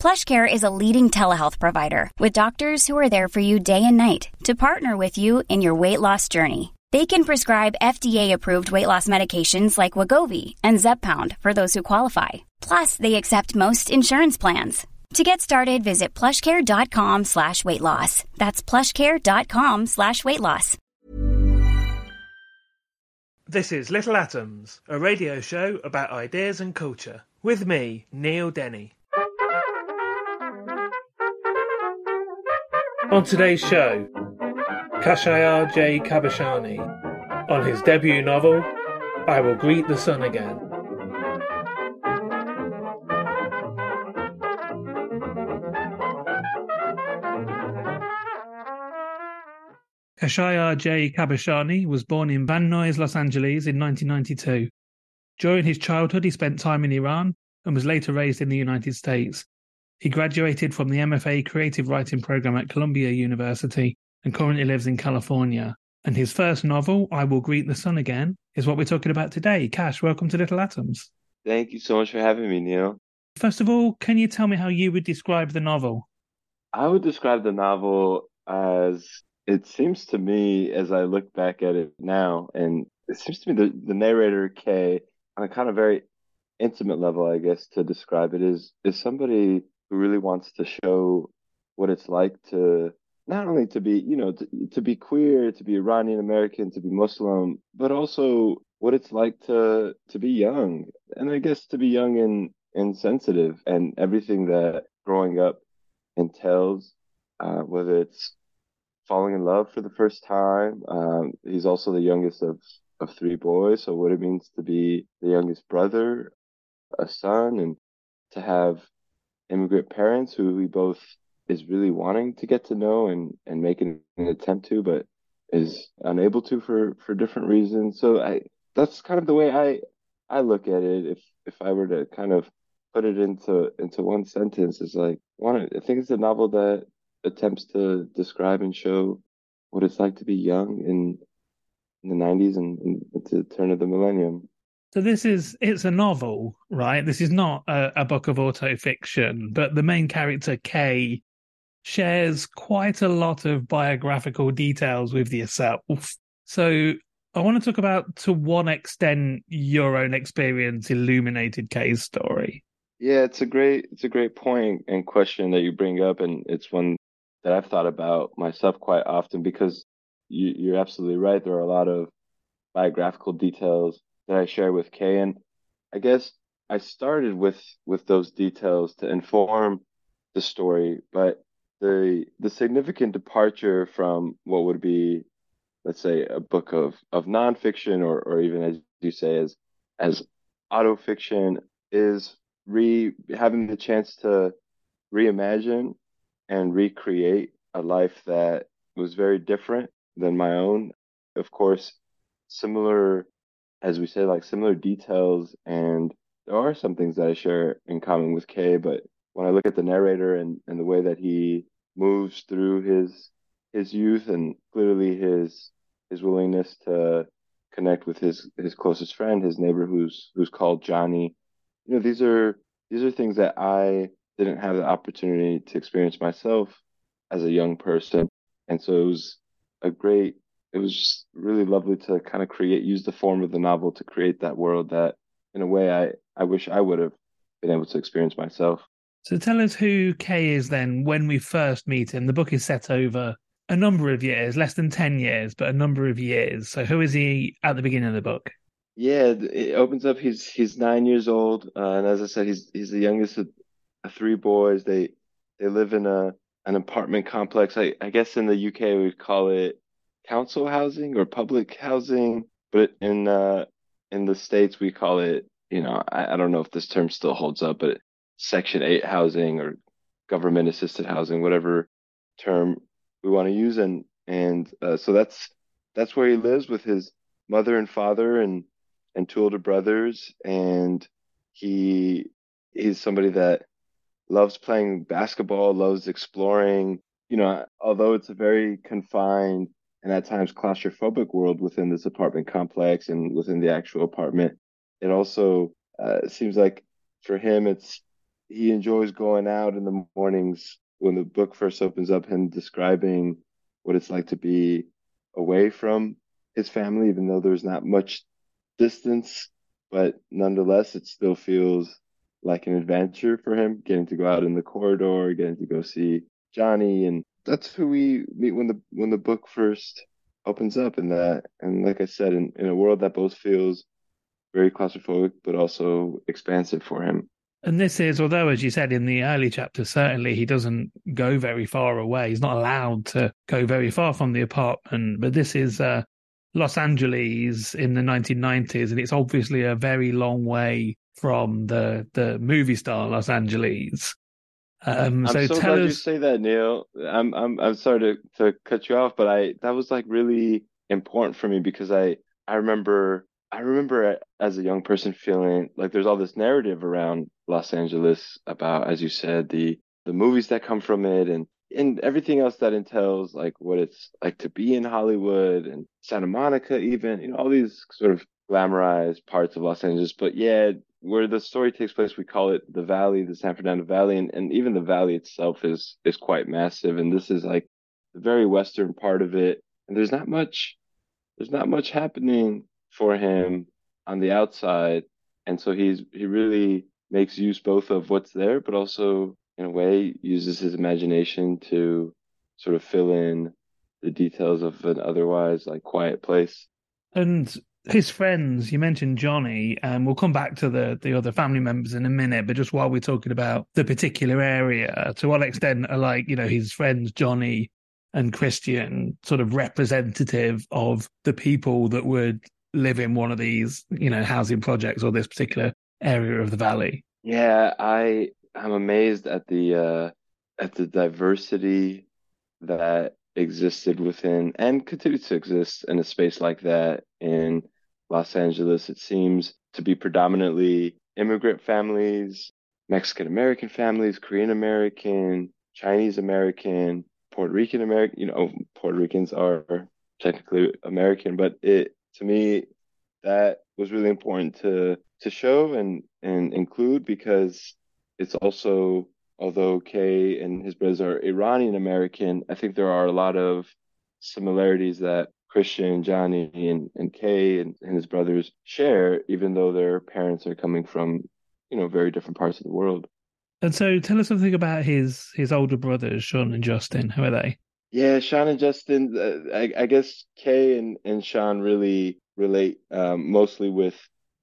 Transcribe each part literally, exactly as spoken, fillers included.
PlushCare is a leading telehealth provider with doctors who are there for you day and night to partner with you in your weight loss journey. They can prescribe F D A-approved weight loss medications like Wegovy and Zepbound for those who qualify. Plus, they accept most insurance plans. To get started, visit plushcare.com slash weight loss. That's plushcare.com slash weight loss. This is Little Atoms, a radio show about ideas and culture. With me, Neil Denny. On today's show, Khashayar J. Khabushani on his debut novel, I Will Greet the Sun Again. Khashayar J. Khabushani was born in Van Nuys, Los Angeles in nineteen ninety-two. During his childhood, he spent time in Iran and was later raised in the United States. He graduated from the M F A Creative Writing Program at Columbia University and currently lives in California. And his first novel, I Will Greet the Sun Again, is what we're talking about today. Kash, welcome to Little Atoms. Thank you so much for having me, Neil. First of all, can you tell me how you would describe the novel? I would describe the novel as, it seems to me, as I look back at it now, and it seems to me the, the narrator, Kay, on a kind of very intimate level, I guess, to describe it, is, is somebody who really wants to show what it's like to not only to be, you know, to, to be queer, to be Iranian American, to be Muslim, but also what it's like to to be young. And I guess to be young and, and sensitive, and everything that growing up entails, uh, whether it's falling in love for the first time. Um, he's also the youngest of, of three boys. So what it means to be the youngest brother, a son, and to have immigrant parents who he both is really wanting to get to know and, and making an attempt to, but is unable to for, for different reasons. So I, that's kind of the way I I look at it. If if I were to kind of put it into into one sentence, is like one. I think it's a novel that attempts to describe and show what it's like to be young in, in the nineties and, and at the turn of the millennium. So this is, it's a novel, right? This is not a, a book of autofiction, but the main character, Kay, shares quite a lot of biographical details with yourself. So I want to talk about to what extent your own experience illuminated Kay's story. Yeah, it's a great, it's a great point and question that you bring up. And it's one that I've thought about myself quite often, because you, you're absolutely right. There are a lot of biographical details that I share with Kay, and I guess I started with with those details to inform the story, but the the significant departure from what would be, let's say, a book of of nonfiction or or even, as you say, as as autofiction, is re having the chance to reimagine and recreate a life that was very different than my own. Of course, similar, as we say, like similar details, and there are some things that I share in common with Kay, but when I look at the narrator and, and the way that he moves through his his youth, and clearly his his willingness to connect with his, his closest friend, his neighbor who's who's called Johnny, you know, these are these are things that I didn't have the opportunity to experience myself as a young person. And so it was a great It was just really lovely to kind of create, use the form of the novel to create that world that, in a way, I, I wish I would have been able to experience myself. So tell us who Kay is then when we first meet him. The book is set over a number of years, less than ten years, but a number of years. So who is he at the beginning of the book? Yeah, it opens up, he's he's nine years old. Uh, and as I said, he's he's the youngest of three boys. They they live in a an apartment complex. I, I guess in the U K we'd call it council housing or public housing, but in uh in the States we call it, you know, I, I don't know if this term still holds up, but Section eight housing or government assisted housing, whatever term we want to use. And and uh, so that's that's where he lives with his mother and father and and two older brothers. And he he's somebody that loves playing basketball, loves exploring. You know, although it's a very confined and at times claustrophobic world within this apartment complex and within the actual apartment, it also uh, seems like for him, it's he enjoys going out in the mornings when the book first opens up, him describing what it's like to be away from his family, even though there's not much distance, but nonetheless, it still feels like an adventure for him, getting to go out in the corridor, getting to go see Johnny. And that's who we meet when the when the book first opens up. In that, and like I said, in, in a world that both feels very claustrophobic but also expansive for him. And this is, although, as you said, in the early chapter, certainly he doesn't go very far away. He's not allowed to go very far from the apartment. But this is uh, Los Angeles in the nineteen nineties, and it's obviously a very long way from the, the movie star Los Angeles. Um, I'm so, so tell glad us... you say that, Neil. I'm I'm I'm sorry to, to cut you off, but I that was like really important for me because I I remember I remember as a young person feeling like there's all this narrative around Los Angeles about, as you said, the the movies that come from it and and everything else that entails, like what it's like to be in Hollywood and Santa Monica, even, you know, all these sort of glamorized parts of Los Angeles. But yeah, where the story takes place, we call it the Valley, the San Fernando Valley, and, and even the Valley itself is is quite massive. And this is like the very western part of it, and there's not much there's not much happening for him on the outside, and so he's he really makes use both of what's there, but also in a way uses his imagination to sort of fill in the details of an otherwise like quiet place. And his friends, you mentioned Johnny, and we'll come back to the, the other family members in a minute, but just while we're talking about the particular area, to what extent are, like, you know, his friends Johnny and Christian sort of representative of the people that would live in one of these, you know, housing projects or this particular area of the valley? Yeah, I am amazed at the uh, at the diversity that existed within and continues to exist in a space like that in Los Angeles. It seems to be predominantly immigrant families, Mexican-American families, Korean-American, Chinese-American, Puerto Rican-American. You know, Puerto Ricans are technically American, but it, to me, that was really important to to show and, and include, because it's also, although Kay and his brothers are Iranian-American, I think there are a lot of similarities that Christian, Johnny, and, and Kay and, and his brothers share, even though their parents are coming from, you know, very different parts of the world. And so tell us something about his his older brothers, Sean and Justin. Who are they? Yeah, Sean and Justin, uh, I, I guess Kay and, and Sean really relate um, mostly with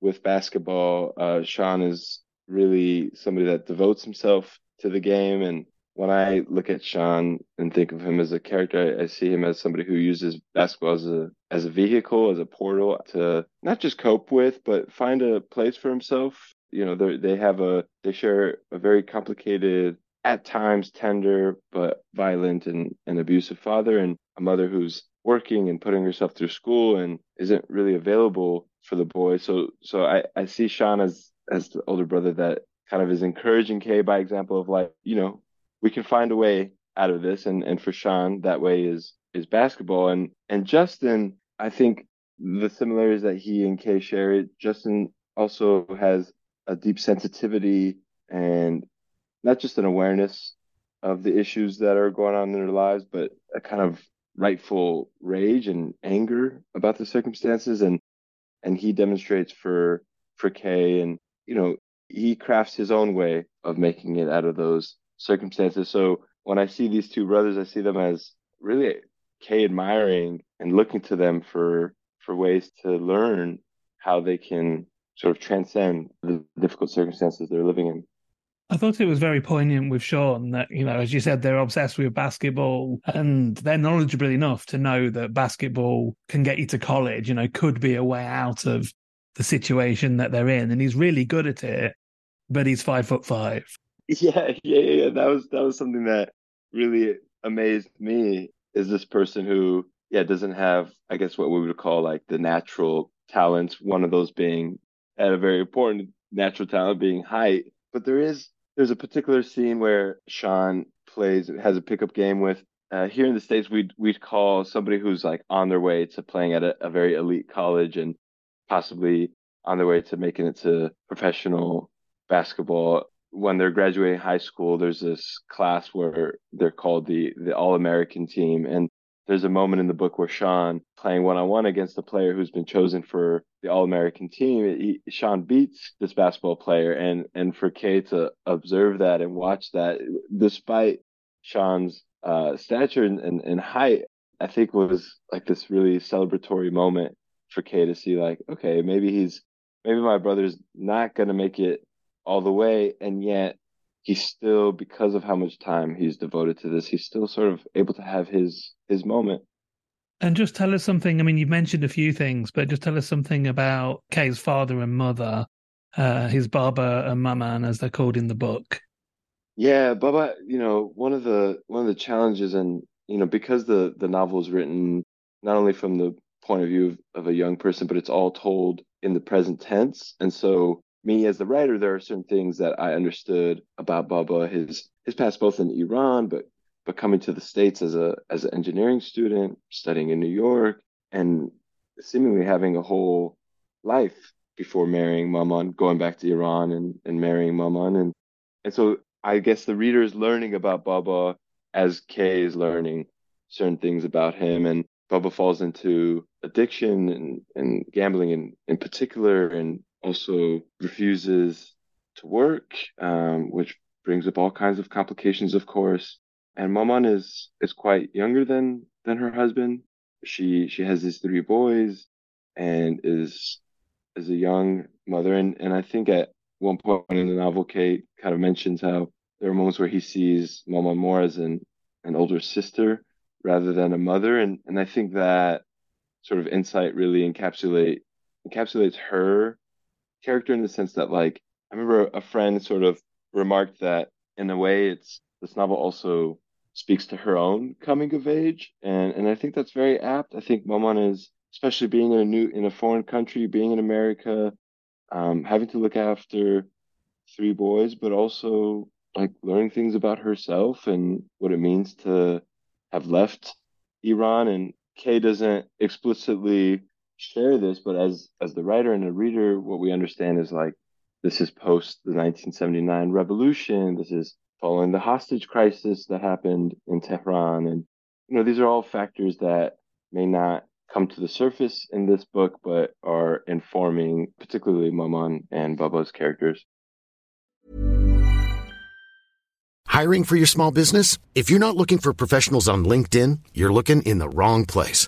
with basketball. Uh, Sean is really somebody that devotes himself to the game. And when I look at Sean and think of him as a character, I, I see him as somebody who uses basketball as a, as a vehicle, as a portal to not just cope with, but find a place for himself. You know, they have a, they share a very complicated, at times tender, but violent and, and abusive father, and a mother who's working and putting herself through school and isn't really available for the boy. So so I, I see Sean as, as the older brother that kind of is encouraging Kay by example of, like, you know, we can find a way out of this. And, and for Sean, that way is is basketball. And, and Justin, I think the similarities that he and Kay share, Justin also has a deep sensitivity and not just an awareness of the issues that are going on in their lives, but a kind of rightful rage and anger about the circumstances. And and he demonstrates for for Kay, and, you know, he crafts his own way of making it out of those circumstances. So when I see these two brothers, I see them as really Kay admiring and looking to them for for ways to learn how they can sort of transcend the difficult circumstances they're living in. I thought it was very poignant with Sean that, you know, as you said, they're obsessed with basketball, and they're knowledgeable enough to know that basketball can get you to college, you know, could be a way out of the situation that they're in. And he's really good at it, but he's five foot five. Yeah, yeah, yeah. That was that was something that really amazed me, is this person who yeah, doesn't have, I guess, what we would call like the natural talents, one of those being at a very important natural talent being height. But there is, there's a particular scene where Sean plays, has a pickup game with, uh, here in the States, we'd, we'd call somebody who's like on their way to playing at a, a very elite college and possibly on their way to making it to professional basketball. When they're graduating high school, there's this class where they're called the, the All-American team. And there's a moment in the book where Sean, playing one-on-one against a player who's been chosen for the All-American team, he, Sean beats this basketball player. And, and for Kay to observe that and watch that, despite Sean's uh, stature and, and, and height, I think was like this really celebratory moment for Kay to see like, okay, maybe he's, maybe my brother's not going to make it all the way, and yet he's still, because of how much time he's devoted to this, he's still sort of able to have his his moment. And just tell us something, I mean, you've mentioned a few things, but just tell us something about Kay's father and mother, uh, his Baba and Maman, as they're called in the book. Yeah, Baba, you know, one of the one of the challenges, and, you know, because the, the novel is written not only from the point of view of, of a young person, but it's all told in the present tense. And so me as the writer, there are certain things that I understood about Baba, his his past both in Iran, but but coming to the States as a as an engineering student, studying in New York, and seemingly having a whole life before marrying Maman, going back to Iran and, and marrying Maman. And and so I guess the reader is learning about Baba as Kay is learning certain things about him. And Baba falls into addiction and, and gambling in, in particular, and also refuses to work, um, which brings up all kinds of complications, of course. And Maman is is quite younger than than her husband. She she has these three boys and is is a young mother. And and I think at one point in the novel, Kay kind of mentions how there are moments where he sees Maman more as an, an older sister rather than a mother. And and I think that sort of insight really encapsulate encapsulates her character, in the sense that, like, I remember a friend sort of remarked that in a way it's this novel also speaks to her own coming of age, and and I think that's very apt. I think Maman is, especially being in a new in a foreign country, being in America, um, having to look after three boys, but also like learning things about herself and what it means to have left Iran. And Kay doesn't explicitly share this, but as as the writer and the reader, what we understand is like this is post the nineteen seventy-nine revolution. This is following the hostage crisis that happened in Tehran, and you know, these are all factors that may not come to the surface in this book, but are informing particularly Maman and Baba's characters. Hiring for your small business? If you're not looking for professionals on LinkedIn, you're looking in the wrong place.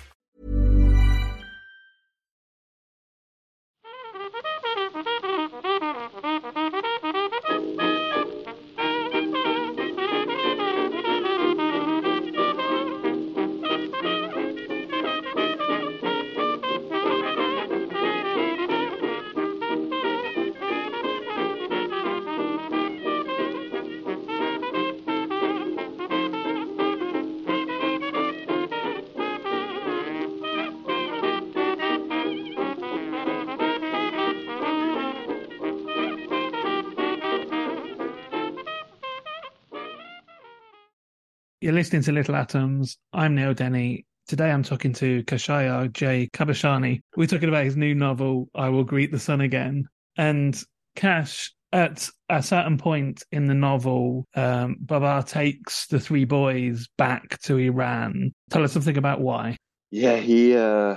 You're listening to Little Atoms. I'm Neil Denny. Today I'm talking to Khashayar J. Khabushani. We're talking about his new novel, I Will Greet the Sun Again. And Kash, at a certain point in the novel, um, Babar takes the three boys back to Iran. Tell us something about why. Yeah, he. Uh,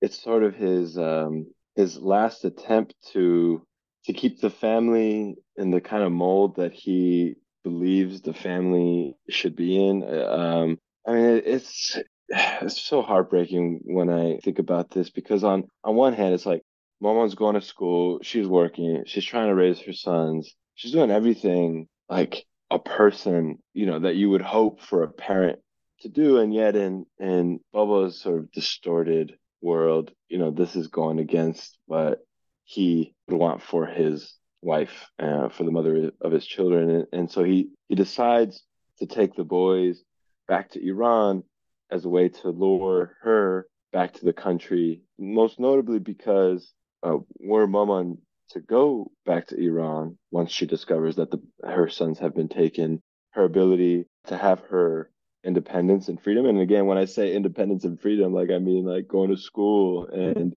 it's sort of his um, his last attempt to to keep the family in the kind of mold that he believes the family should be in. Um, I mean, it, it's it's so heartbreaking when I think about this, because on, on one hand, it's like, Mom's going to school, she's working, she's trying to raise her sons, she's doing everything like a person, you know, that you would hope for a parent to do. And yet in, in Baba's sort of distorted world, you know, this is going against what he would want for his wife, uh, for the mother of his children. And, and so he, he decides to take the boys back to Iran as a way to lure her back to the country, most notably because Uh, were Maman to go back to Iran once she discovers that the, her sons have been taken, her ability to have her independence and freedom. And again, when I say independence and freedom, like I mean like going to school and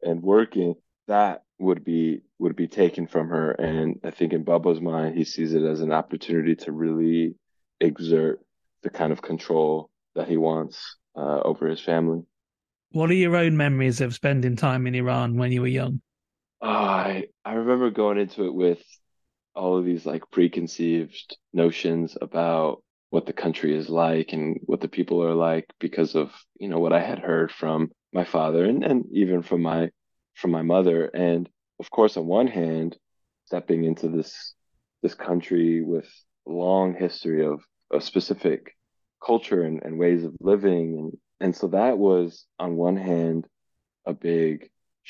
and working, that would be would be taken from her. And I think in Baba's mind, he sees it as an opportunity to really exert the kind of control that he wants uh, over his family. What are your own memories of spending time in Iran when you were young? Uh, I I remember going into it with all of these like preconceived notions about what the country is like and what the people are like, because of, you know, what I had heard from my father and, and even from my from my mother. And of course, on one hand, stepping into this this country with a long history of a specific culture and, and ways of living and And so that was, on one hand, a big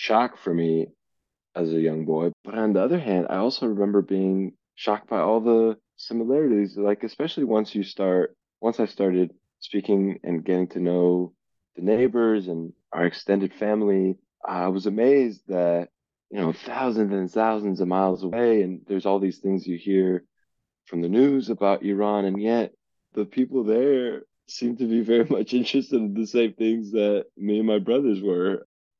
shock for me as a young boy. But on the other hand, I also remember being shocked by all the similarities, like especially once you start, once I started speaking and getting to know the neighbors and our extended family, I was amazed that, you know, thousands and thousands of miles away, and there's all these things you hear from the news about Iran, and yet the people there seemed to be very much interested in the same things that me and my brothers were.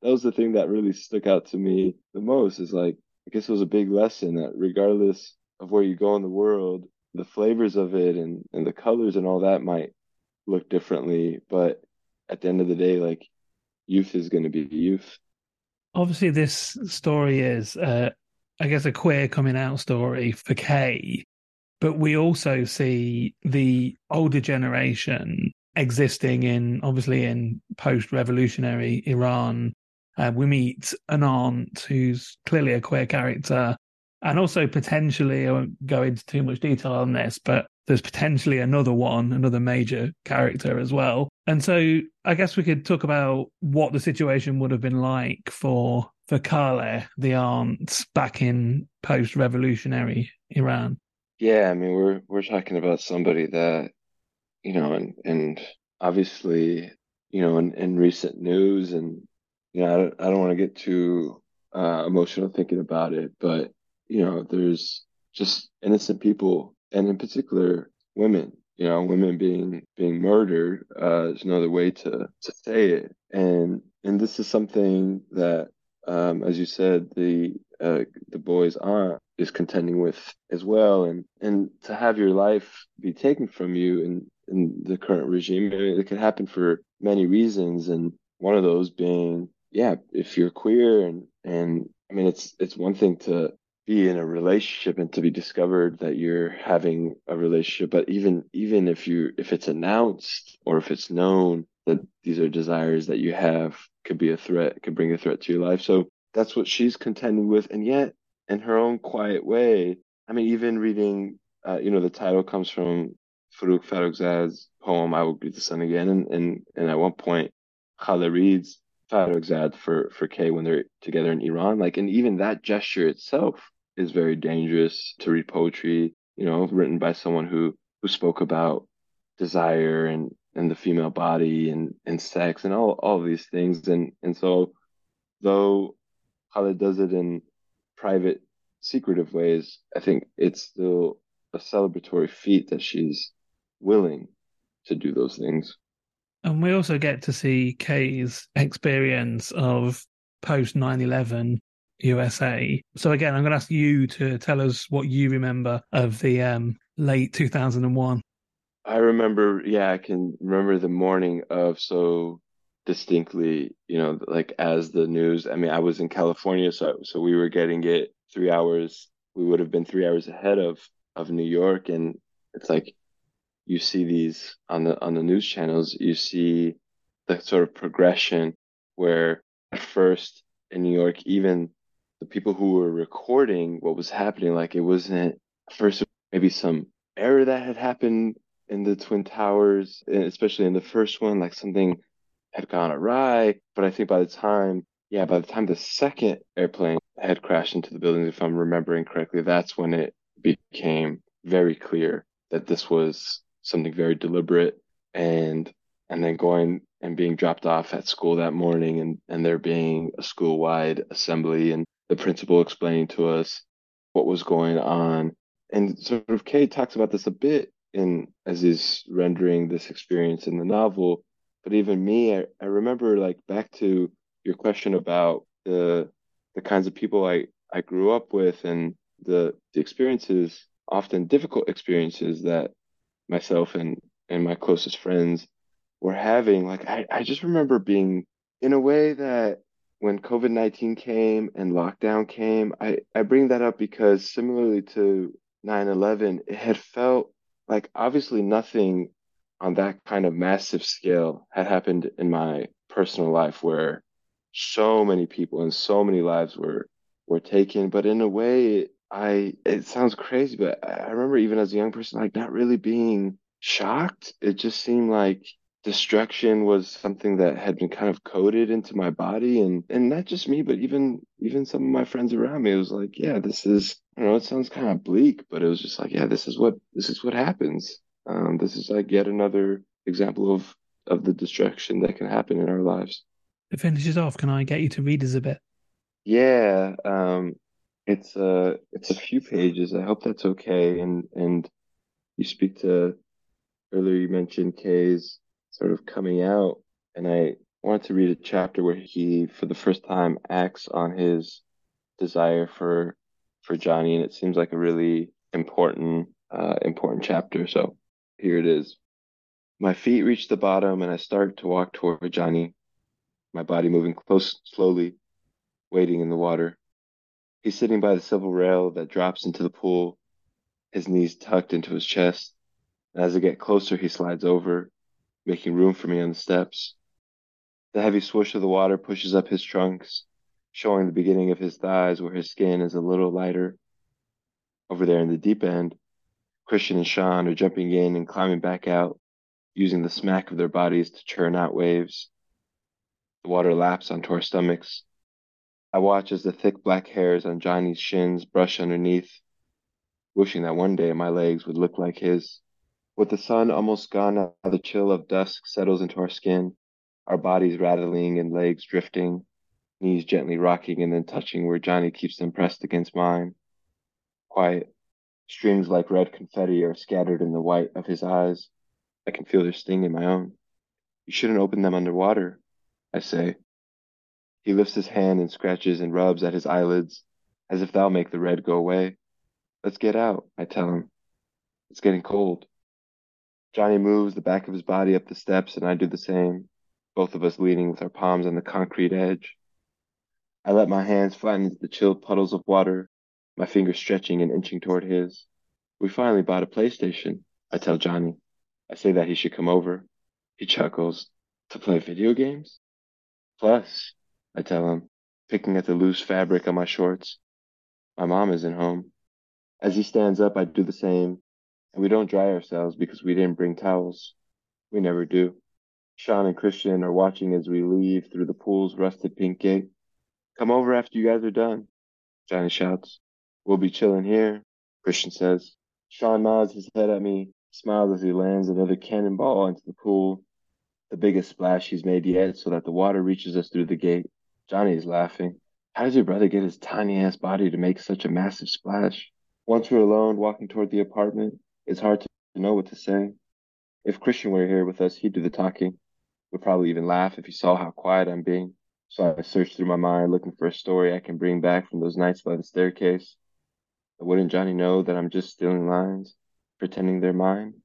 That was the thing that really stuck out to me the most, is like, I guess it was a big lesson that regardless of where you go in the world, the flavors of it and, and the colors and all that might look differently. But at the end of the day, like, youth is going to be youth. Obviously, this story is, uh, I guess, a queer coming out story for Kay. But we also see the older generation existing in, obviously, in post-revolutionary Iran. Uh, we meet an aunt who's clearly a queer character, and also potentially, I won't go into too much detail on this, but there's potentially another one, another major character as well. And so I guess we could talk about what the situation would have been like for, for Kale, the aunt, back in post-revolutionary Iran. Yeah, I mean, we're we're talking about somebody that, you know, and and obviously, you know, in, in recent news, and, you know, I don't, I don't want to get too uh, emotional thinking about it, but, you know, there's just innocent people, and in particular, women, you know, women being being murdered. Uh, there's no other way to, to say it. And and this is something that, um, as you said, the uh, the boys aren't. is contending with as well, and and to have your life be taken from you in, in the current regime, it could happen for many reasons, and one of those being, yeah, if you're queer, and and I mean, it's it's one thing to be in a relationship and to be discovered that you're having a relationship, but even even if you if it's announced or if it's known that these are desires that you have, could be a threat, could bring a threat to your life. So that's what she's contending with, and yet, in her own quiet way, I mean, even reading, uh, you know, the title comes from Farrokhzad's poem, I Will Greet the Sun Again. And and, and at one point, Khala reads Farrokhzad for, for Kay when they're together in Iran. Like, and even that gesture itself is very dangerous, to read poetry, you know, written by someone who, who spoke about desire and, and the female body and, and sex and all, all these things. And, and so, though Khala does it in private, secretive ways, I think it's still a celebratory feat that she's willing to do those things. And we also get to see Kay's experience of post nine eleven U S A. So again, I'm going to ask you to tell us what you remember of the um, late two thousand one. I remember, yeah, I can remember the morning of so distinctly, you know, like as the news, I mean, I was in California, so so we were getting it three hours. We would have been three hours ahead of, of New York. And it's like, you see these on the, on the news channels, you see that sort of progression where at first in New York, even the people who were recording what was happening, like it wasn't at first maybe some error that had happened in the Twin Towers, and especially in the first one, like something had gone awry. But I think by the time, yeah, by the time the second airplane had crashed into the building, if I'm remembering correctly, that's when it became very clear that this was something very deliberate. And and then going and being dropped off at school that morning, and, and there being a school-wide assembly and the principal explaining to us what was going on. And sort of Kay talks about this a bit in as he's rendering this experience in the novel. But even me, I, I remember, like, back to your question about the the kinds of people I, I grew up with and the, the experiences, often difficult experiences that myself and, and my closest friends were having. Like, I, I just remember being, in a way that when COVID nineteen came and lockdown came, I, I bring that up because similarly to nine eleven, it had felt like obviously nothing on that kind of massive scale had happened in my personal life, where so many people and so many lives were were taken. But in a way, I it sounds crazy, but I remember even as a young person, like not really being shocked. It just seemed like destruction was something that had been kind of coded into my body, and and not just me, but even even some of my friends around me. It was like, yeah, this is, I don't know, it sounds kind of bleak, but it was just like, yeah, this is what this is what happens. Um, this is like yet another example of of the destruction that can happen in our lives. It finishes off. Can I get you to read us a bit? Yeah, um, it's a it's a few pages. I hope that's okay. And and you speak to earlier. You mentioned Kay's sort of coming out, and I wanted to read a chapter where he, for the first time, acts on his desire for for Johnny, and it seems like a really important uh, important chapter. So here it is. My feet reach the bottom, and I start to walk toward Johnny, my body moving close, slowly, waiting in the water. He's sitting by the civil rail that drops into the pool, his knees tucked into his chest. And as I get closer, he slides over, making room for me on the steps. The heavy swoosh of the water pushes up his trunks, showing the beginning of his thighs where his skin is a little lighter. Over there in the deep end, Christian and Sean are jumping in and climbing back out, using the smack of their bodies to churn out waves. The water laps onto our stomachs. I watch as the thick black hairs on Johnny's shins brush underneath, wishing that one day my legs would look like his. With the sun almost gone now, the chill of dusk settles into our skin, our bodies rattling and legs drifting, knees gently rocking and then touching where Johnny keeps them pressed against mine. Quiet. Strings like red confetti are scattered in the white of his eyes. I can feel their sting in my own. You shouldn't open them underwater, I say. He lifts his hand and scratches and rubs at his eyelids, as if that'll make the red go away. Let's get out, I tell him. It's getting cold. Johnny moves the back of his body up the steps, and I do the same, both of us leaning with our palms on the concrete edge. I let my hands flatten into the chill puddles of water, my fingers stretching and inching toward his. We finally bought a PlayStation, I tell Johnny. I say that he should come over. He chuckles. To play video games? Plus, I tell him, picking at the loose fabric on my shorts. My mom isn't home. As he stands up, I do the same. And we don't dry ourselves because we didn't bring towels. We never do. Sean and Christian are watching as we leave through the pool's rusted pink gate. Come over after you guys are done, Johnny shouts. We'll be chilling here, Christian says. Sean nods his head at me, smiles as he lands another cannonball into the pool, the biggest splash he's made yet so that the water reaches us through the gate. Johnny is laughing. How does your brother get his tiny-ass body to make such a massive splash? Once we're alone, walking toward the apartment, it's hard to know what to say. If Christian were here with us, he'd do the talking. Would probably even laugh if he saw how quiet I'm being. So I searched through my mind, looking for a story I can bring back from those nights by the staircase. But wouldn't Johnny know that I'm just stealing lines, pretending they're mine?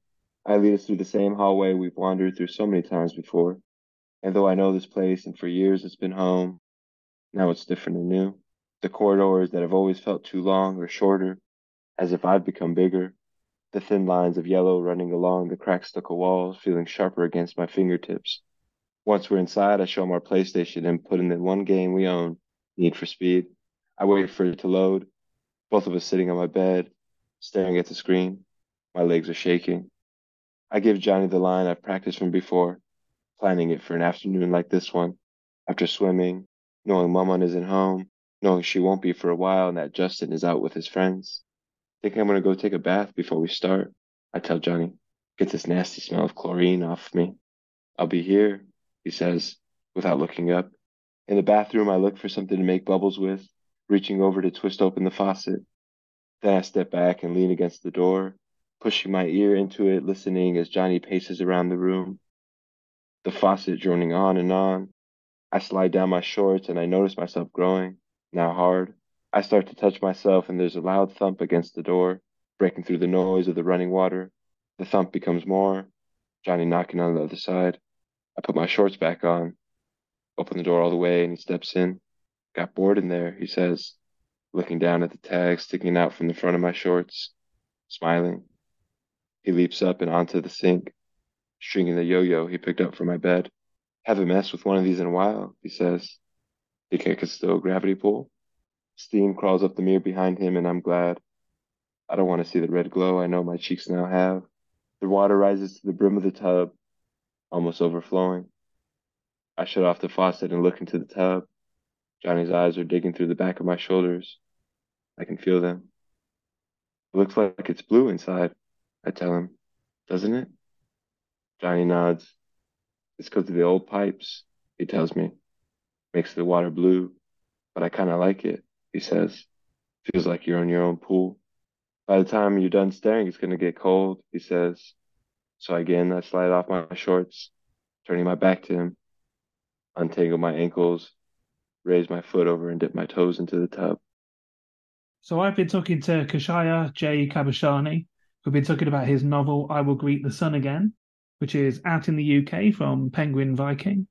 I lead us through the same hallway we've wandered through so many times before. And though I know this place, and for years it's been home, now it's different and new. The corridors that have always felt too long or shorter, as if I've become bigger. The thin lines of yellow running along the cracked stucco walls, feeling sharper against my fingertips. Once we're inside, I show them our PlayStation and put in the one game we own, Need for Speed. I wait for it to load, both of us sitting on my bed, staring at the screen. My legs are shaking. I give Johnny the line I've practiced from before, planning it for an afternoon like this one, after swimming, knowing Mama isn't home, knowing she won't be for a while and that Justin is out with his friends. Think I'm going to go take a bath before we start, I tell Johnny. Get this nasty smell of chlorine off me. I'll be here, he says, without looking up. In the bathroom, I look for something to make bubbles with, reaching over to twist open the faucet. Then I step back and lean against the door, pushing my ear into it, listening as Johnny paces around the room. The faucet droning on and on. I slide down my shorts and I notice myself growing, now hard. I start to touch myself, and there's a loud thump against the door, breaking through the noise of the running water. The thump becomes more, Johnny knocking on the other side. I put my shorts back on, open the door all the way, and he steps in. Got bored in there, he says, looking down at the tag sticking out from the front of my shorts, smiling. He leaps up and onto the sink, stringing the yo-yo he picked up from my bed. Haven't messed with one of these in a while, he says. Think I could still gravity pull? Steam crawls up the mirror behind him, and I'm glad. I don't want to see the red glow I know my cheeks now have. The water rises to the brim of the tub, almost overflowing. I shut off the faucet and look into the tub. Johnny's eyes are digging through the back of my shoulders. I can feel them. It looks like it's blue inside, I tell him. Doesn't it? Johnny nods. It's because of the old pipes, he tells me. Makes the water blue, but I kind of like it. He says, feels like you're in your own pool. By the time you're done staring, it's going to get cold, he says. So again, I slide off my shorts, turning my back to him, untangle my ankles, raise my foot over and dip my toes into the tub. So I've been talking to Khashayar J. Khabushani. We've been talking about his novel, I Will Greet the Sun Again, which is out in the U K from Penguin Viking.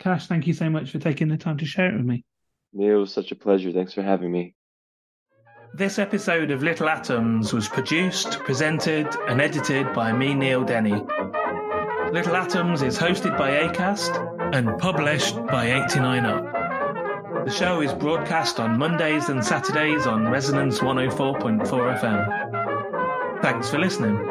Kash, thank you so much for taking the time to share it with me. Neil, it was such a pleasure. Thanks for having me. This episode of Little Atoms was produced, presented, and edited by me, Neil Denny. Little Atoms is hosted by Acast and published by eighty-nine up. The show is broadcast on Mondays and Saturdays on Resonance one oh four point four F M. Thanks for listening.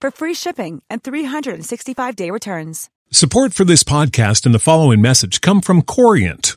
for free shipping and three sixty-five day returns. Support for this podcast and the following message come from Corient.